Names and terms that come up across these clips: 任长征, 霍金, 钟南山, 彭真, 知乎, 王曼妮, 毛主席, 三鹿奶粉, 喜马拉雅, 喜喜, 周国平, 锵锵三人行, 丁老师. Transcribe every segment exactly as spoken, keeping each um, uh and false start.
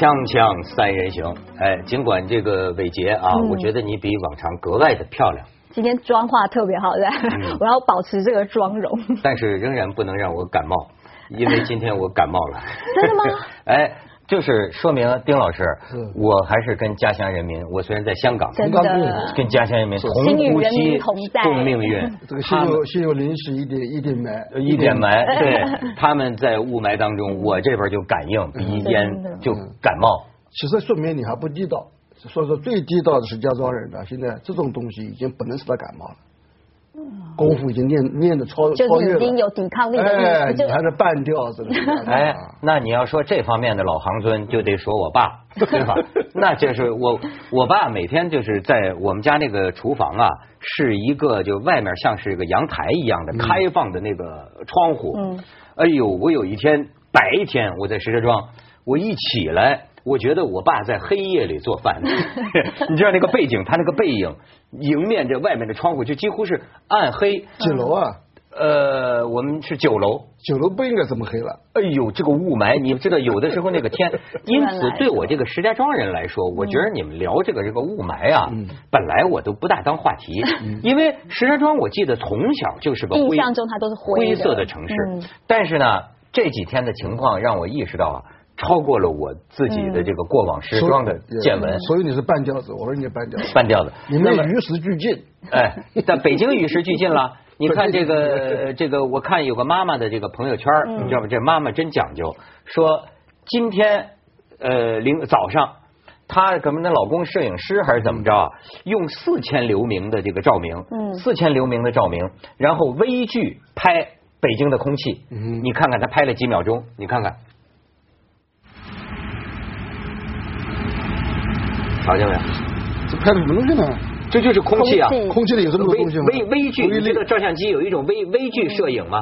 锵锵三人行，哎，尽管这个伟杰啊，嗯、我觉得你比往常格外的漂亮。今天妆化特别好，对，嗯、我要保持这个妆容。但是仍然不能让我感冒，因为今天我感冒了。真的吗？哎，就是说明丁老师，我还是跟家乡人民，我虽然在香港，真的跟家乡人民同呼吸共命运。这个心有心有灵犀一点一点埋，一点埋。对，他们在雾霾当中，我这边就感应鼻炎就感冒。其实说明你还不地道。所以说最地道的是石家庄人了，现在这种东西已经不能使他感冒了，功夫已经练练的超超越了，已经有抵抗力的，哎，你还是半吊子。哎，那你要说这方面的老行尊，就得说我爸，对吧？那就是我我爸每天就是在我们家那个厨房啊，是一个就外面像是一个阳台一样的开放的那个窗户。嗯。哎呦，我有一天白天我在石家庄，我一起来。我觉得我爸在黑夜里做饭，你知道那个背景，他那个背影迎面着外面的窗户，就几乎是暗黑。几楼啊？呃，我们是九楼。九楼不应该这么黑了。哎呦，这个雾霾，你知道有的时候那个天，因此对我这个石家庄人来说，我觉得你们聊这个这个雾霾啊，嗯、本来我都不大当话题，嗯、因为石家庄我记得从小就是个印象中它都是灰色的城市，嗯、但是呢，这几天的情况让我意识到啊。超过了我自己的这个过往时装的见闻，嗯、所, 以所以你是半吊子，我说你是半吊子，半吊子，你们与时俱进。哎，但北京与时俱进了。你看这个这个，我看有个妈妈的这个朋友圈，嗯、你知道吗？这妈妈真讲究，说今天呃零早上，她可能她老公摄影师还是怎么着啊，用四千流明的这个照明，嗯，四千流明的照明，然后微距拍北京的空气，嗯，你看看她拍了几秒钟，你看看。瞧见没有？这拍的什么东西呢？这就是空气啊！空气, 空气里有这么多东西吗？微微距，你知道照相机有一种微微距摄影吗？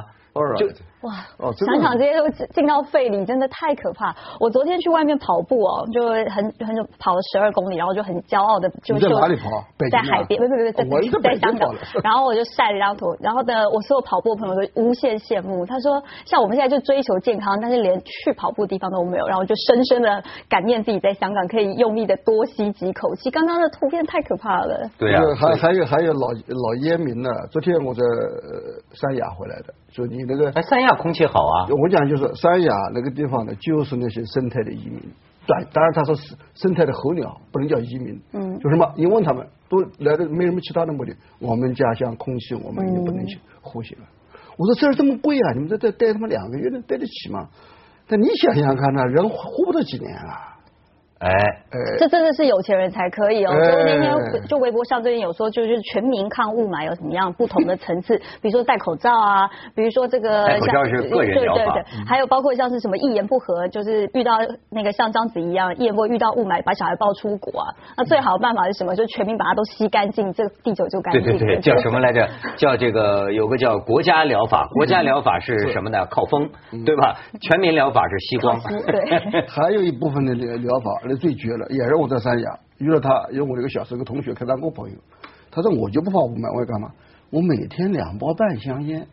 就哇，哦、想想这些都进到肺里，真的太可怕。我昨天去外面跑步哦，就很很久跑了十二公里，然后就很骄傲的就在哪里跑？在海边，不不不，在在香港。然后我就晒了一张图，然后呢，我所有跑步朋友都无限羡慕。他说，像我们现在就追求健康，但是连去跑步的地方都没有。然后就深深的感念自己在香港可以用力的多吸几口气。刚刚的图片太可怕了。对呀、啊，还还有还有老老烟民呢。昨天我在三亚回来的，就你。那个哎，三亚空气好啊！我讲就是三亚那个地方呢，就是那些生态的移民。对，当然他说是生态的候鸟，不能叫移民。嗯，就什么？你问他们，都来的没什么其他的目的。我们家乡空气，我们也不能呼吸了。嗯、我说这儿这么贵啊，你们在这待他们两个月能待得起吗？但你想想看呢、啊，人活不到几年啊。哎，哎这真的是有钱人才可以哦！哎、就是那天就微博上最近有说，就是全民抗雾霾有什么样不同的层次，比如说戴口罩啊，比如说这个戴口罩是个人疗法，对对对，还有包括像是什么一言不合，就是遇到那个像章子怡一样，一言不合遇到雾霾把小孩抱出国啊，那最好的办法是什么？就全民把它都吸干净，这地球就干净。对对对，叫什么来着？叫这个有个叫国家疗法，国家疗法是什么呢？靠风，对吧？全民疗法是吸光。对，还有一部分的疗法。最绝了，也是我在三亚遇到他，因为我这个小时候一个同学，跟他做朋友。他说我就不怕雾霾，我干嘛？我每天两包半香烟，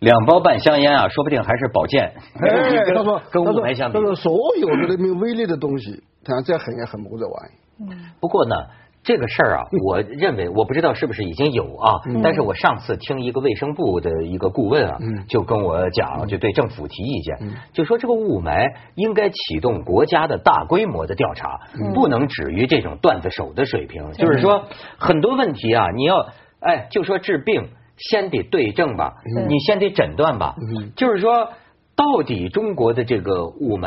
两包半香烟啊，说不定还是保健。哎，他说跟雾霾相比，他说所有的没有威力的东西，他再狠也狠不过这玩意。嗯，不过呢。这个事儿啊，我认为我不知道是不是已经有啊，嗯、但是我上次听一个卫生部的一个顾问啊，嗯、就跟我讲，就对政府提意见，嗯、就说这个雾霾应该启动国家的大规模的调查，嗯、不能止于这种段子手的水平。嗯、就是说很多问题啊，你要哎，就说治病先得对症吧，嗯、你先得诊断吧，嗯、就是说。到底中国的这个雾霾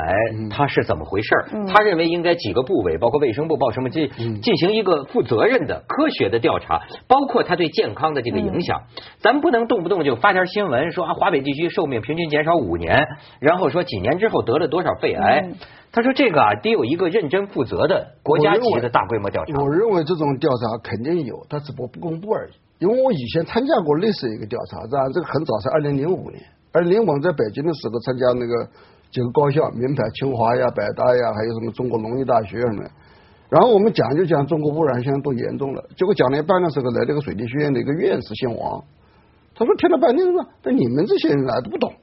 它是怎么回事？嗯、他认为应该几个部委，包括卫生部、包括什么进进行一个负责任的、科学的调查，包括它对健康的这个影响。嗯、咱不能动不动就发条新闻说啊，华北地区寿命平均减少五年，然后说几年之后得了多少肺癌。嗯、他说这个啊，得有一个认真负责的国家级的大规模调查。我认为，我认为这种调查肯定有，但只不过不公布而已。因为我以前参加过类似一个调查，但这个很早，是二零零五年。二零零五在北京的时候参加那个几个高校，名牌清华呀、北大呀，还有什么中国农业大学什么的。然后我们讲就讲中国污染现象多严重了，结果讲了一半的时候来这个水利学院的一个院士姓王，他说听了半天说，那你们这些人啊都不懂，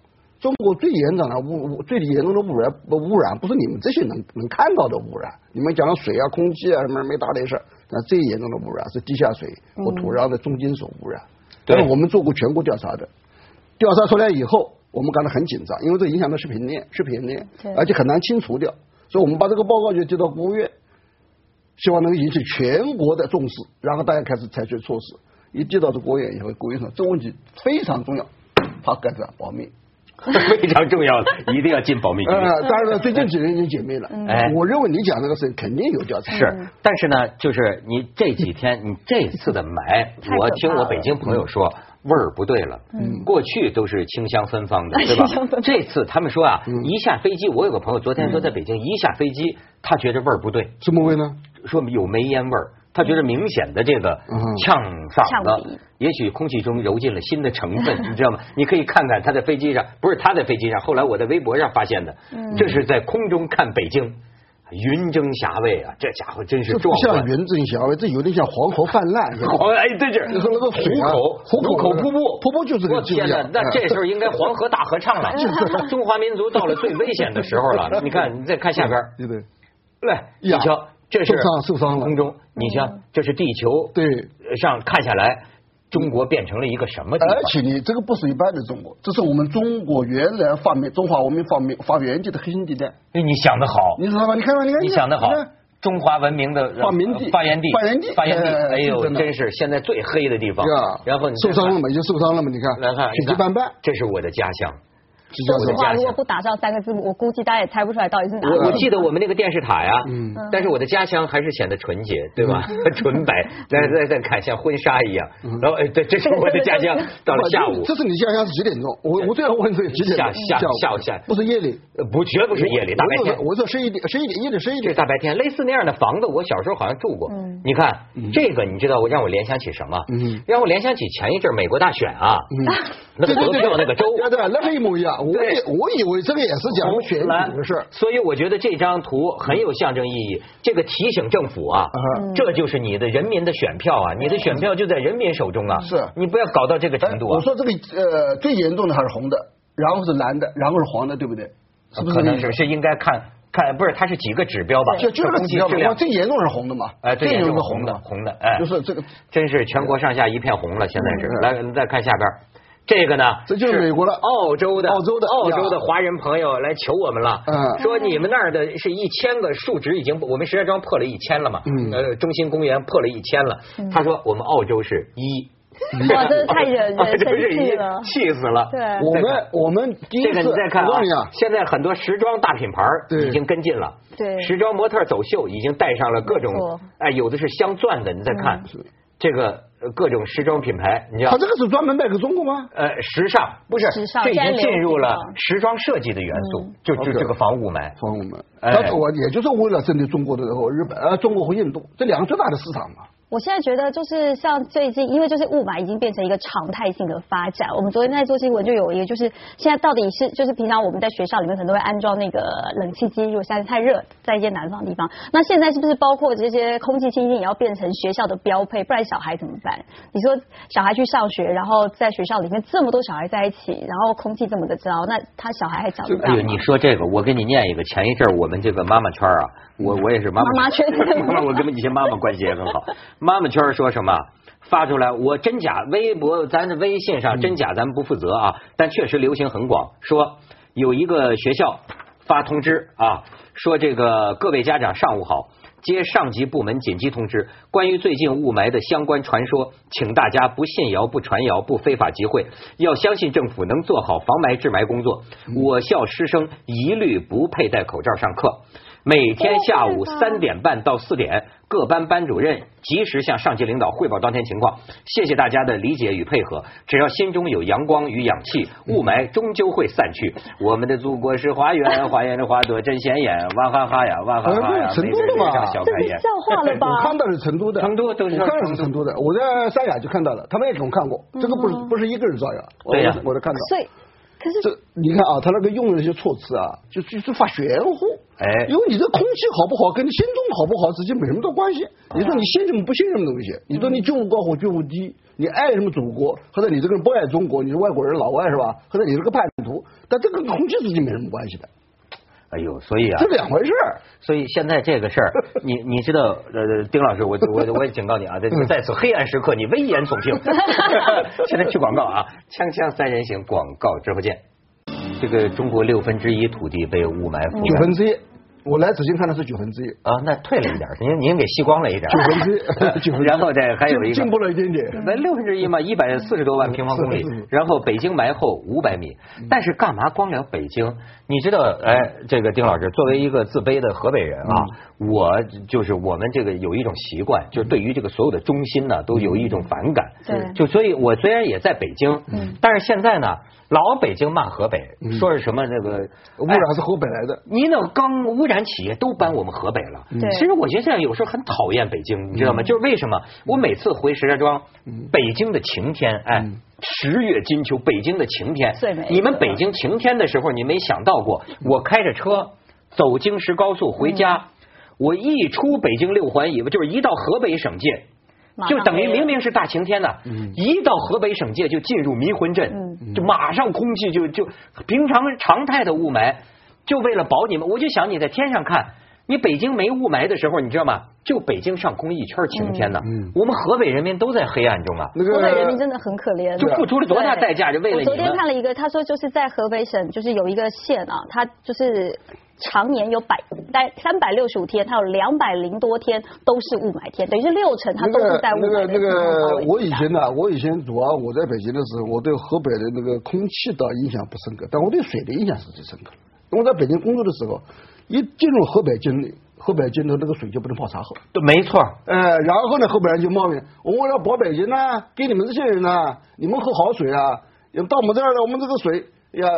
中国最严重的污最严重的污染污染不是你们这些能能看到的污染，你们讲的水啊、空气啊什么没大点事儿，那最严重的污染是地下水和土壤的重金属污染。对、嗯，我们做过全国调查的，调查出来以后，我们感到很紧张，因为这影响到食品链、食品链，而且很难清除掉，所以我们把这个报告就寄到国务院，希望能引起全国的重视，然后大家开始采取措施。一寄到这国务院以后，国务院说这问题非常重要，他开始保密。非常重要的，一定要进保密局。呃，当然了，最近几年已经解密了。哎、嗯，我认为你讲这个事肯定有调查。是，但是呢，就是你这几天，你这次的霾，我听我北京朋友说、嗯、味儿不对了。嗯，过去都是清香芬芳的，对吧？这次他们说啊，嗯、一下飞机，我有个朋友昨天说在北京、嗯、一下飞机，他觉得味儿不对。什么味呢？说有煤烟味儿。他觉得明显的这个呛嗓子，也许空气中揉进了新的成分，你知道吗？你可以看看他在飞机上，不是他在飞机上，后来我在微博上发现的，这是在空中看北京，云蒸霞蔚啊，这家伙真是壮观。不像云蒸霞蔚，这有点像黄河泛滥。黄哎，对是，你说那个湖口湖口瀑布，瀑布就是这个景象。那这时候应该黄河大合唱了，中华民族到了最危险的时候了。你看，你再看下边，对对，来，你瞧。这是受伤了，空中你像这是地球对上看下来，中国变成了一个什么地方？而且你这个不是一般的中国，这是我们中国原来发明中华文明发明发源地的核心地带。哎，你想得好，你知道吧？你看吧，你看，你想得好，中华文明的发明地、发源地、发源地、发源地。哎呦，真是现在最黑的地方。然后你受伤了嘛，已经受伤了嘛？你看，来看，几几半半，这是我的家乡。说实话，如果不打上三个字母，我估计大家也猜不出来到底是哪。我我记得我们那个电视塔呀，嗯、但是我的家乡还是显得纯洁，对吧？嗯、纯白，再再再看像婚纱一样。嗯、然后哎，对，这是我的家乡。到了下午，这是你家乡是几点钟？我我最要问这几点钟？下下下午下不是夜里，不绝不是夜里，大白天。我说十一点，十一点，夜里十一点。这大白天，类似那样的房子，我小时候好像住过。嗯、你看、嗯、这个，你知道我让我联想起什么？嗯、让我联想起前一阵美国大选啊，嗯、那个投票那个州，对对，那是一模一样。我我以为这个也是讲选举的事，所以我觉得这张图很有象征意义。这个提醒政府啊，嗯、这就是你的人民的选票啊，你的选票就在人民手中啊。是，你不要搞到这个程度啊。我说这个呃最严重的还是红的，然后是蓝的，然后是黄的，对不对？是不是可能只是应该看看，不是它是几个指标吧？就就是几个指标，最严重是红的嘛。哎，最严重是红的，红的哎，就是这个，真是全国上下一片红了。现在是，来，你再看下边。这个呢，这就是美国了，澳洲的澳洲的澳洲的华人朋友来求我们了，嗯，说你们那儿的是一千个数值已经，我们石家庄破了一千了嘛，嗯，呃，中心公园破了一千了，嗯、他说我们澳洲是一，哇，真是太惹人生气了，气死了，对，我们我们第一次，这个你再看啊，现在很多时装大品牌已经跟进了，对，时装模特走秀已经带上了各种，哎，有的是镶钻的，你再看。嗯这个各种时装品牌，你知道他这个是专门卖给中国吗？呃，时尚不是，时尚这已经进入了时装设计的元素，嗯、就就这个防雾霾，防雾霾。哎，我也就是为了针对中国的和日本、呃中国和印度这两个最大的市场嘛。我现在觉得就是像最近，因为就是雾霾已经变成一个常态性的发展。我们昨天在做新闻就有一个，就是现在到底是就是平常我们在学校里面可能都会安装那个冷气机，如果现在太热，在一些南方地方，那现在是不是包括这些空气清新也要变成学校的标配？不然小孩怎么办？你说小孩去上学，然后在学校里面这么多小孩在一起，然后空气这么的糟，那他小孩还长不大？哎呦，你说这个，我给你念一个，前一阵我们这个妈妈圈啊，我我也是妈妈，妈妈圈，我跟以前妈妈关系也很好。妈妈圈说什么发出来？我真假微博，咱的微信上真假咱们不负责啊，但确实流行很广。说有一个学校发通知啊，说这个各位家长上午好，接上级部门紧急通知，关于最近雾霾的相关传说，请大家不信谣、不传谣、不非法集会，要相信政府能做好防霾治霾工作。我校师生一律不佩戴口罩上课。每天下午三点半到四点，各班班主任及时向上级领导汇报当天情况。谢谢大家的理解与配合。只要心中有阳光与氧气，雾霾终究会散去。我们的祖国是花园，花园的花朵真显眼。哇哈哈呀，哇哈哈呀！成都的嘛，这是笑话了吧？我看到是成都的，成都都是成都的。我在三亚就看到了，他们也给我看过。这个不是不是一个人造谣，对呀，我都看到。所以，可是这你看啊，他那个用的一些措辞啊，就就是发玄乎。哎，因为你这空气好不好，跟你心中好不好，直接没什么多关系。你说你信什么不信什么东西，你说你觉悟高或觉悟低，你爱什么祖国，或者你这个人不爱中国，你是外国人老外是吧？或者你是个叛徒，但这跟孔子之间没什么关系的。哎呦，所以啊，这两回事。所以现在这个事儿，你你知道，呃，丁老师，我我我也警告你啊，在在此黑暗时刻，你危言耸听。现在去广告啊，锵锵三人行广告之后见。这个中国六分之一土地被雾霾覆盖，九分之一。我来紫金看的是九分之一啊，那退了一点，您您给吸光了一点，九分之一，九分之一，然后这还有一个进步了一点点，那六分之一嘛，一百四十多万平方公里，然后北京埋后五百米，但是干嘛光聊北京？你知道，哎，这个丁老师作为一个自卑的河北人啊，嗯、我就是我们这个有一种习惯，就是对于这个所有的中心呢，都有一种反感，对，就所以，我虽然也在北京，嗯，但是现在呢，老北京骂河北，嗯、说是什么那个污染、哎、是河北来的，你那刚污染。企业都搬我们河北了，其实我觉得现在有时候很讨厌北京，你知道吗？就是为什么我每次回石家庄，北京的晴天，哎，十月金秋，北京的晴天，你们北京晴天的时候，你没想到过，我开着车走京石高速回家，我一出北京六环以外，就是一到河北省界。就等于明明是大晴天呢、啊，一到河北省界就进入迷魂阵，就马上空气就就平常常态的雾霾。就为了保你们，我就想你在天上看，你北京没雾霾的时候，你知道吗？就北京上空一圈晴天呢、嗯嗯、我们河北人民都在黑暗中啊，河北人民真的很可怜，就付出了多大代价，就为了你。我昨天看了一个，他说就是在河北省，就是有一个县啊，他就是常年有百待三百六十五天，他有两百零多天都是雾霾天，等于是六成他都是在雾霾天。那个那个，我以前呢、啊，我以前主要我在北京的时候，我对河北的那个空气的影响不深刻，但我对水的影响是最深刻的。我在北京工作的时候，一进入河北境内，河北境内那个水就不能泡茶喝。对，没错。呃，然后呢，河北人就冒名，我为了保北京呢、啊，给你们这些人呢、啊，你们喝好水啊，到我们这儿呢，我们这个水呀，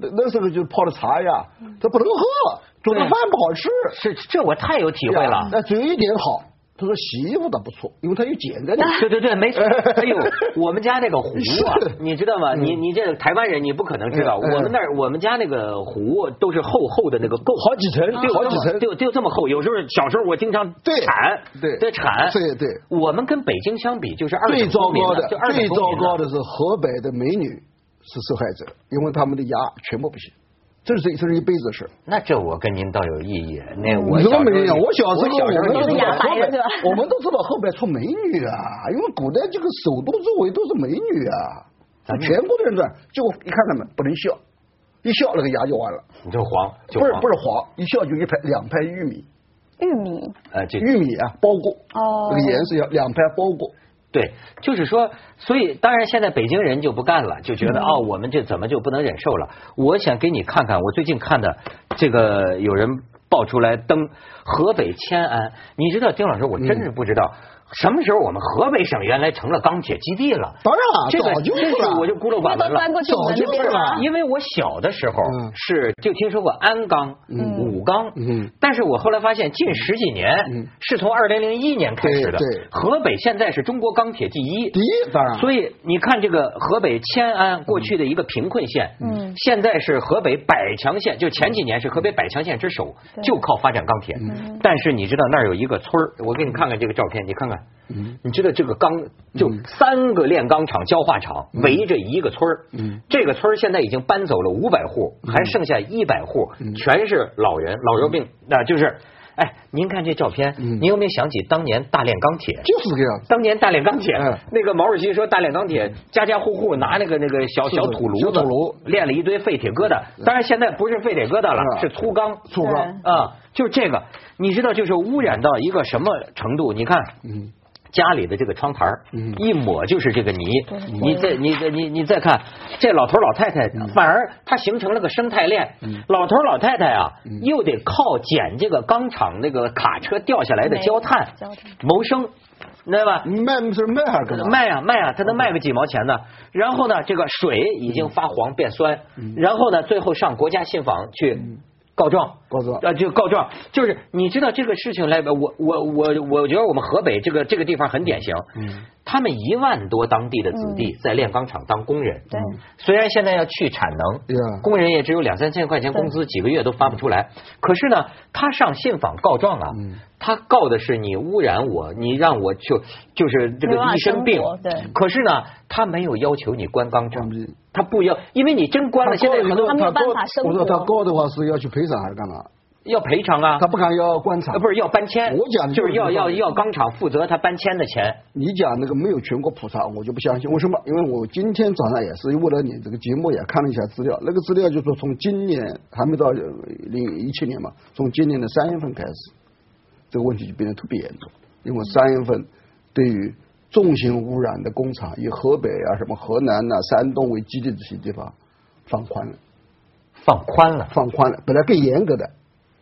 那那时候就泡的茶呀，他不能喝，煮的饭不好吃。是，这我太有体会了。那只有一点好。他说洗衣服倒不错，因为他有剪在那里。对对对，没错。哎呦，我们家那个湖啊，你知道吗？你你这台湾人你不可能知道，我们那儿我们家那个湖都是厚厚的那个垢，好几层，好几层，就就这么厚。有时候小时候我经常铲，对对铲，对对。我们跟北京相比，就是二最糟糕的，最糟糕的是河北的美女是受害者，因为他们的牙全部不行。这是这是一辈子事。那这我跟您倒有异议。那我小时候，我小时候我们都知道河北，我们都知道河北出美女啊，因为古代这个首都周围都是美女啊，咱全国的人转，结果一看他们不能笑，一笑那个牙就完了。你这黄，不是不是黄，一笑就一排两排玉米，玉米，哎，这玉米啊，包裹哦，这个颜色要两排包裹。对，就是说，所以当然现在北京人就不干了，就觉得哦，我们这怎么就不能忍受了？我想给你看看，我最近看的这个有人爆出来登河北迁安，你知道丁老师，我真是不知道。嗯，什么时候我们河北省原来成了钢铁基地了？当然了，这个这个我就孤陋寡闻了。早就是了，因为我小的时候是就听说过鞍钢、武钢，但是我后来发现近十几年是从二零零一年开始的。河北现在是中国钢铁第一，第一当然。所以你看这个河北迁安过去的一个贫困县，嗯，现在是河北百强县，就前几年是河北百强县之首，就靠发展钢铁。但是你知道那儿有一个村儿，我给你看看这个照片，你看看。嗯，你知道这个钢就三个炼钢厂、焦化厂围着一个村儿，嗯，这个村儿现在已经搬走了五百户，还剩下一百户，全是老人、老弱病，那、呃、就是。哎，您看这照片，您有没有想起当年大炼钢铁？就是这个样子。当年大炼钢铁，那个毛主席说大炼钢铁，家家户户拿那个那个小小土炉子炼了一堆废铁疙瘩。当然现在不是废铁疙瘩了，是粗钢。粗钢啊，就是这个。你知道，就是污染到一个什么程度？你看，嗯，家里的这个窗台一抹就是这个泥。你再你你你再看，这老头老太太反而它形成了个生态链。老头老太太啊，又得靠捡这个钢厂那个卡车掉下来的焦炭谋生，对吧？卖是卖还是卖啊卖啊，他能卖个几毛钱呢？然后呢，这个水已经发黄变酸，然后呢，最后上国家信访去告状，告状啊，就告状，就是你知道这个事情来，我我我我觉得我们河北这个这个地方很典型，嗯，他们一万多当地的子弟在炼钢厂当工人，对，虽然现在要去产能，工人也只有两三千块钱工资，几个月都发不出来，可是呢，他上信访告状啊，他告的是你污染我，你让我就就是这个一身病，对，可是呢，他没有要求你关钢厂。他不要，因为你真关了，现在很多他没有办法生活。我说他高的话是要去赔偿还是干嘛？要赔偿啊！他不敢要关厂，不是要搬迁。我讲就是要要要钢厂负责他搬迁的钱。你讲那个没有全国普查，我就不相信。为什么？因为我今天早上也是为了你这个节目也看了一下资料，那个资料就说从今年还没到零一七年嘛，从今年的三月份开始，这个问题就变得特别严重，因为三月份对于重型污染的工厂，以河北啊、什么河南呐、啊、山东为基地的这些地方，放宽了，放宽了，放宽了。本来更严格的，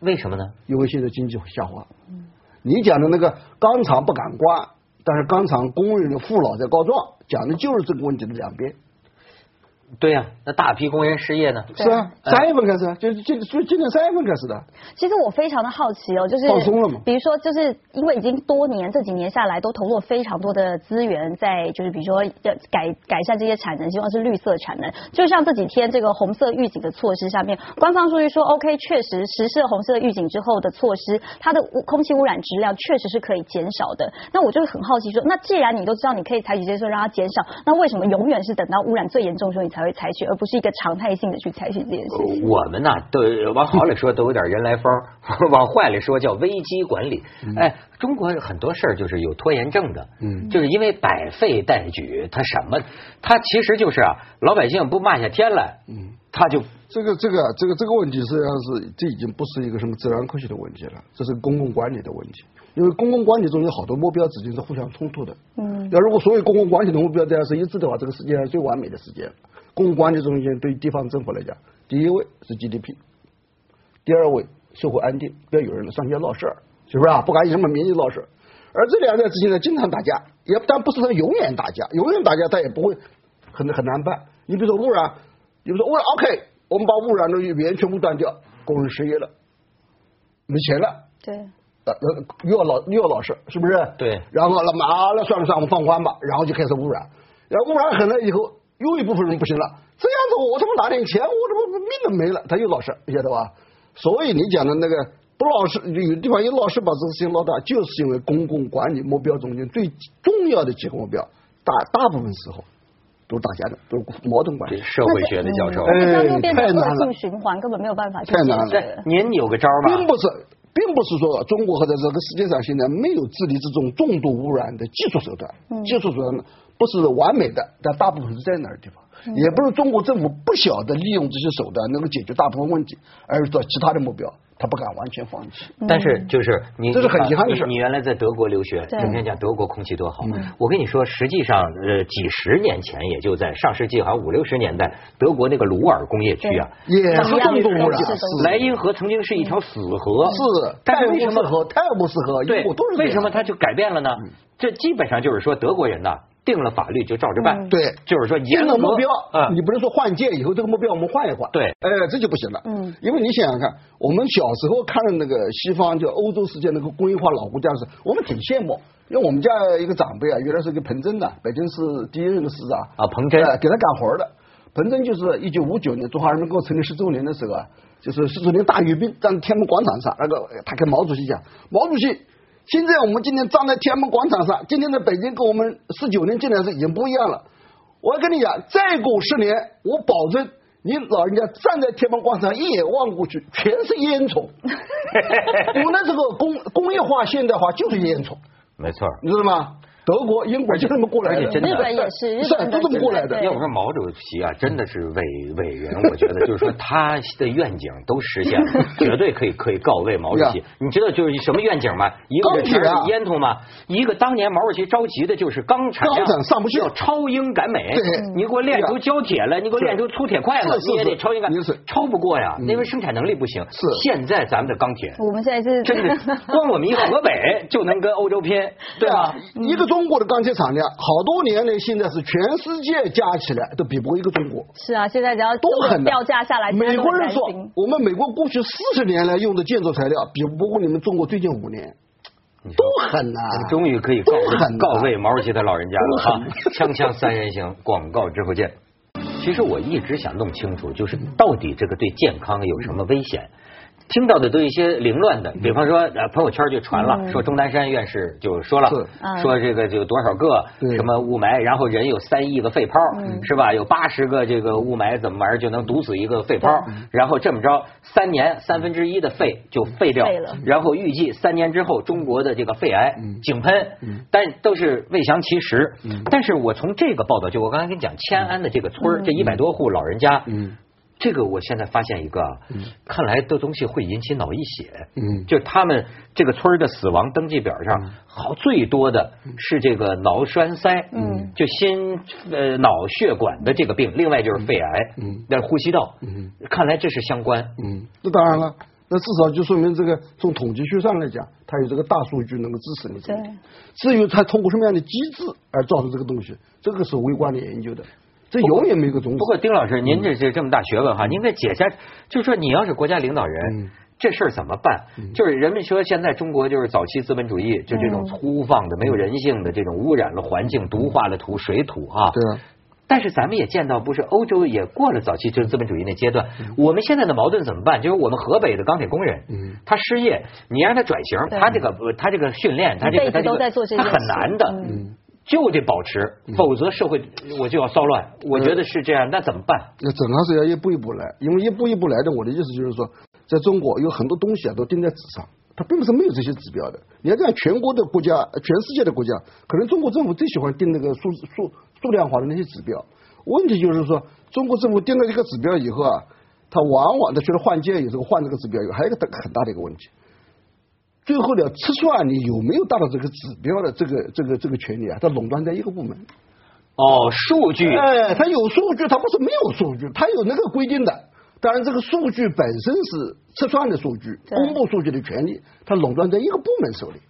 为什么呢？因为现在经济会下滑。嗯，你讲的那个钢厂不敢关，但是钢厂工人的父老在告状，讲的就是这个问题的两边。对呀、啊，那大批工人失业呢？是啊，三月份开始，就就就今年三月份开始的。其实我非常的好奇哦，就是放松了嘛。比如说，就是因为已经多年这几年下来，都投入非常多的资源在，就是比如说改改善这些产能，希望是绿色产能。就像这几天这个红色预警的措施下面，官方数据说 ，OK， 确实实施了红色预警之后的措施，它的空气污染质量确实是可以减少的。那我就很好奇说，那既然你都知道你可以采取这些措施让它减少，那为什么永远是等到污染最严重的时候你才？会采取，而不是一个常态性的去采取这件事情。我们呢、啊，都往好里说都有点人来疯，往坏里说叫危机管理。哎，中国很多事儿就是有拖延症的，嗯，就是因为百废待举，他什么，他其实就是啊，老百姓不骂下天来，嗯，他就这个这个这个这个问题实际上是这已经不是一个什么自然科学的问题了，这是公共管理的问题。因为公共管理中有好多目标指径是互相冲突的，嗯，要如果所有公共管理的目标这样是一致的话，这个世界上最完美的世界。公共管理中间对于地方政府来讲，第一位是 G D P， 第二位社会安定，不要有人上街闹事儿，是不是啊？不管什么民意闹事儿，而这两件事情呢，经常打架，也但不是说永远打架，永远打架，它也不会很很难办。你比如说污染，你比如说污染 ，OK， 我们把污染的源全部断掉，工人失业了，没钱了，对，呃呃，又要闹又要闹事，是不是？对。然后那么啊，那算了算了，我们放宽吧，然后就开始污染，然后污染狠了以后。又一部分人不行了，这样子我他妈拿点钱，我他妈命都没了，他又闹事，你晓得吧？所以你讲的那个不闹事，有地方一闹事把这个事情闹大，就是因为公共管理目标中间最重要的几个目标，大大部分时候都是打架的，都是矛盾关系。社会学的教授，哎，太难了，恶性循环根本没有办法去解决。太难了，您有个招吗？并不是，并不是说中国和在这个世界上现在没有治理这种重度污染的技术手段，嗯、技术手段。不是完美的，但大部分是在哪儿地方、嗯，也不是中国政府不晓得利用这些手段能够解决大部分问题，而是做其他的目标，他不敢完全放弃。嗯、但是就是你这是很遗憾的事。你原来在德国留学，整天讲德国空气多好、嗯，我跟你说，实际上呃几十年前，也就在上世纪好像五六十年代，德国那个鲁尔工业区啊，也是重度污染。莱茵河曾经是一条死河，是，但是为什么河太不适合？对，为什么它就改变了呢？嗯、这基本上就是说德国人呐、啊。定了法律就照着办，嗯、对，就是说定了目标，嗯，你不能说换届以后这个目标我们换一换，对，哎、呃，这就不行了，嗯，因为你想想看，我们小时候看那个西方叫欧洲世界那个工业化老国家的时候，我们挺羡慕，因为我们家一个长辈啊，原来是一个彭真的、啊，北京市第一任的市长啊，彭真、呃，给他干活的，彭真就是一九五九年中华人民共和国成立十周年的时候啊，就是十周年大阅兵，站在天安门广场上，那个他跟毛主席讲，毛主席。现在我们今天站在天安门广场上，今天的北京跟我们四九年进来是已经不一样了。我要跟你讲，再过十年，我保证你老人家站在天安门广场一眼望过去，全是烟囱。我们这个工工业化、现代化就是烟囱，没错，你知道吗？德国、英国就这么过来的，日本也是，日本都这么过来的。要我说，毛主席啊，真的是伟伟人，我觉得就是说他的愿景都实现了，绝对可以可以告慰毛主席。你知道就是什么愿景吗？一个是烟囱嘛，一个当年毛主席着急的就是钢产量上不去，要超英赶美。你给我练出胶铁来，你给我练出粗铁块了，你也得超英赶美，超不过呀，因为生产能力不行。是现在咱们的钢铁，我们现在是真的，光我们一河北就能跟欧洲拼，对吧？一个。中国的钢铁产业好多年呢，现在是全世界加起来都比不过一个中国。是啊，现在只要都很掉价下来，美国人说我们美国过去四十年来用的建筑材料比不过你们中国最近五年。都狠呐、啊！终于可以告告慰毛主席的老人家了哈！锵锵三人行，广告之后见。其实我一直想弄清楚，就是到底这个对健康有什么危险？听到的都一些凌乱的，比方说呃朋友圈就传了，说钟南山院士就说了，说这个就多少个什么雾霾，然后人有三亿个肺泡，是吧？有八十个这个雾霾怎么玩就能毒死一个肺泡，然后这么着三年三分之一的肺就废掉，然后预计三年之后中国的这个肺癌井喷，但都是未详其实。但是我从这个报道，就我刚才跟你讲迁安的这个村这一百多户老人家。这个我现在发现一个，看来这东西会引起脑溢血。嗯，就是他们这个村的死亡登记表上，好最多的是这个脑栓塞，嗯，就心呃脑血管的这个病，另外就是肺癌，嗯，那呼吸道，嗯，看来这是相关。嗯，那当然了，那至少就说明这个从统计学上来讲，它有这个大数据能够支持你。对。至于它通过什么样的机制而造成这个东西，这个是微观的研究的。这永远没个总。不过丁老师，您这这这么大学问哈，您给解下，就是说你要是国家领导人，这事儿怎么办？就是人们说现在中国就是早期资本主义，就这种粗放的、没有人性的这种污染了环境、毒化了土水土啊。对。但是咱们也见到，不是欧洲也过了早期就是资本主义那阶段，我们现在的矛盾怎么办？就是我们河北的钢铁工人，他失业，你让他转型，他这个他这个训练，他这个他这个他很难的。就得保持，否则社会我就要骚乱。我觉得是这样，那怎么办？那整个是要一步一步来，因为一步一步来的。我的意思就是说，在中国有很多东西啊都钉在纸上，它并不是没有这些指标的。你要看全国的国家、全世界的国家，可能中国政府最喜欢定那个数数数量化的那些指标。问题就是说，中国政府定了一个指标以后啊，它往往的觉得换届有这个换这个指标以后，还有一个很大的一个问题。最后呢，测算你有没有达到这个指标的这个这个这个权利啊，它垄断在一个部门。哦，数据。哎，它有数据，它不是没有数据，它有那个规定的。当然，这个数据本身是测算的数据，公布数据的权利，它垄断在一个部门手里。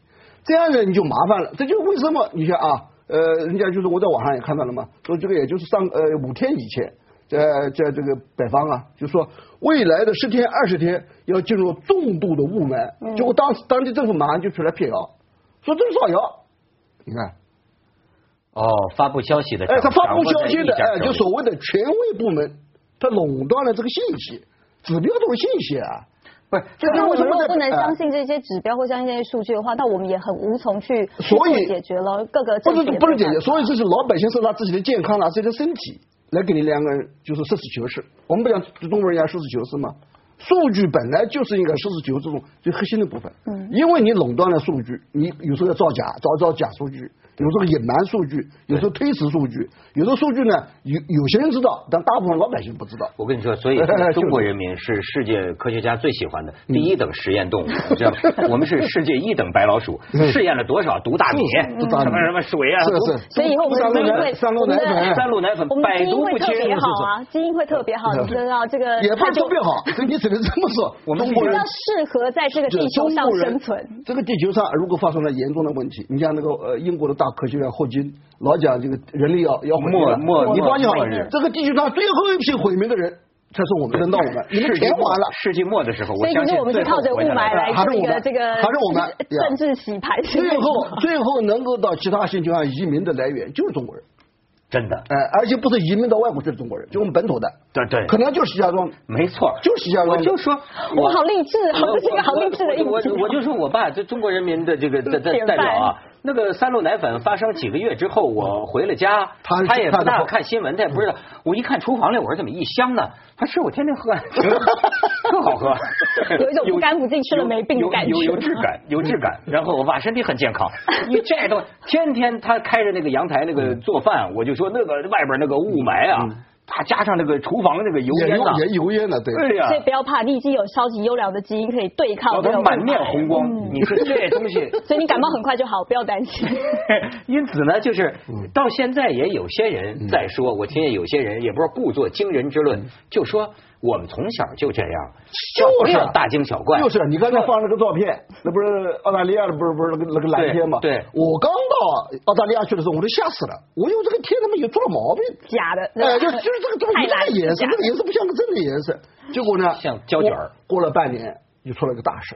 这样呢，你就麻烦了。这就是为什么你看啊，呃，人家就是我在网上也看到了嘛，说这个也就是上呃五天以前。在在这个北方啊，就说未来的十天二十天要进入重度的雾霾，嗯、结果当当地政府马上就出来辟谣，说这是造谣。你看，哦，发布消息的，哎，他发布消息的，哎，就所谓的权威部门，他垄断了这个信息，指标都是信息啊。不是，那我们不能相信这些指标或相信这些数据的话，那我们也很无从去所以解决了各个不是不能解决，所以这是老百姓是拿自己的健康，拿自己的身体。来给你两个人就是实事求是，我们不讲中国人要实事求是嘛？数据本来就是应该实事求是中最核心的部分，嗯，因为你垄断了数据，你有时候要造假，造造假数据，有时候隐瞒数据，有时候推迟数据，有时候数据呢有有些人知道，但大部分老百姓不知道。我跟你说，所以中国人民是世界科学家最喜欢的第一等实验动物，知道吗？我们是世界一等白老鼠，试验了多少毒大米、什么什么水啊，是是。所以以后我们三鹿奶粉、三鹿奶粉、三鹿奶粉，百毒不侵，基因会特别好啊，基因会特别好，你知道这个也不是特别好，你。只能这么说，我们比较适合在这个地球上生存。这个地球上如果发生了严重的问题，你像那个呃英国的大科学家霍金老讲这个人类要要毁灭，你发现好人，这个地球上最后一批毁灭的人。这是我们的闹我们，你们全完了。世纪末的时候，所以可是我们是靠着雾霾来这个这个，还是我们政治洗牌。最后最后能够到其他星球上移民的来源就是中国人。真的，哎，而且不是移民到外国去的中国人，就我们本土的，对对，可能就是石家庄，没错，就是石家庄。我就说，我好励志，这是一个好励志的一。我我就说我爸这中国人民的这个代代表啊，那个三鹿奶粉发生几个月之后，我回了家，他也不大看新闻，他也不知道。我一看厨房里，我说怎么一箱呢？他是我天天喝，特好喝，有一种不干不净吃了没病的感觉，有有质感，有质感。然后我爸身体很健康，你这都天天他开着那个阳台那个做饭，我就说。说那个外边那个雾霾啊，它加上那个厨房那个油烟啊，也油烟了，对对呀。所以不要怕，你已经有超级优良的基因可以对抗。我满面红光，你说这东西，所以你感冒很快就好，不要担心。因此呢，就是到现在也有些人在说，我听见有些人也不知道故作惊人之论，就说我们从小就这样，不是大惊小怪。就是你刚才放了个照片，那不是澳大利亚的，不是不是那个那个蓝天吗？对，我刚到澳大利亚去的时候，我都吓死了。我有这个天他妈有多少毛病？假的，哎，就是就是这个这么一个颜色，这个颜色不像个真的颜色。结果呢，像胶卷。过了半年，就出了个大事，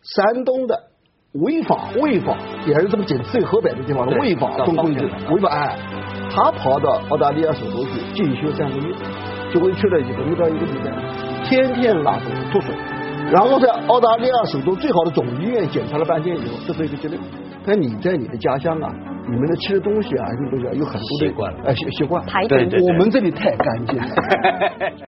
山东的潍坊，潍坊也是这么近最河北的地方的潍坊中共军，潍坊哎，他跑到澳大利亚首都去进修三个月。结果去了以后，遇到一个女的，天天拉肚子吐水，然后在澳大利亚首都最好的总医院检查了半天以后，得出一个结论：但你在你的家乡啊，你们的吃的东西啊，什么东西啊，有很多的习惯了，哎习习惯，对对对，我们这里太干净了。